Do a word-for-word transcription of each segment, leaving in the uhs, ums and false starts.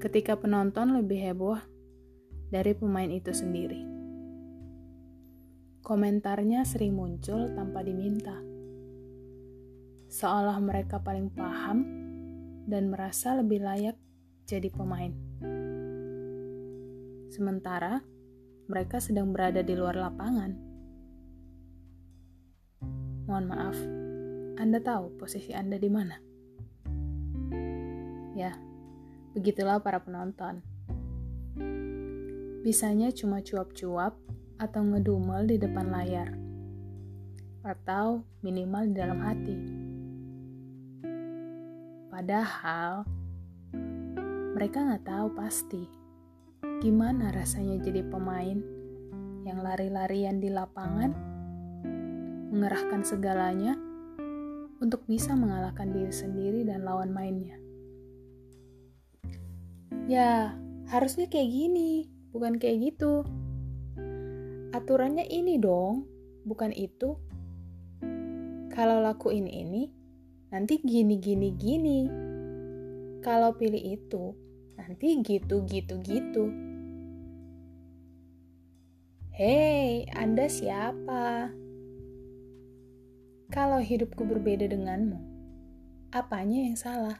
ketika penonton lebih heboh dari pemain itu sendiri. Komentarnya sering muncul tanpa diminta, seolah mereka paling paham dan merasa lebih layak jadi pemain. Sementara mereka sedang berada di luar lapangan. Mohon maaf, Anda tahu posisi Anda di mana? Ya, begitulah para penonton. Bisanya cuma cuap-cuap atau ngedumel di depan layar, atau minimal di dalam hati. Padahal mereka nggak tahu pasti gimana rasanya jadi pemain yang lari-larian di lapangan, mengerahkan segalanya untuk bisa mengalahkan diri sendiri dan lawan mainnya. Ya, harusnya kayak gini, bukan kayak gitu. Aturannya ini dong, bukan itu. Kalau lakuin ini, nanti gini-gini-gini. Kalau pilih itu, nanti gitu-gitu-gitu. Hei, Anda siapa? Kalau hidupku berbeda denganmu, apanya yang salah?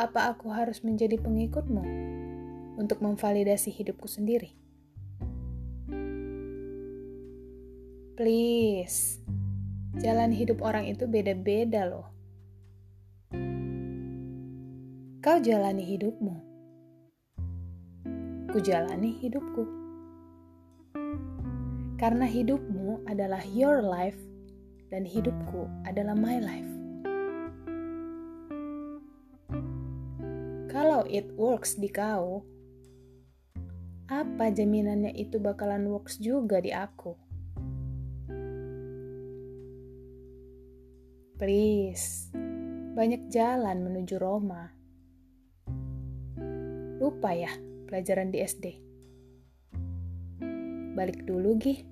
Apa aku harus menjadi pengikutmu untuk memvalidasi hidupku sendiri? Please, jalan hidup orang itu beda-beda loh. Kau jalani hidupmu. Ku jalani hidupku. Karena hidupmu adalah your life dan hidupku adalah my life. Kalau it works di kau, apa jaminannya itu bakalan works juga di aku? Please, banyak jalan menuju Roma. Lupa ya pelajaran di S D. Balik dulu, Gih.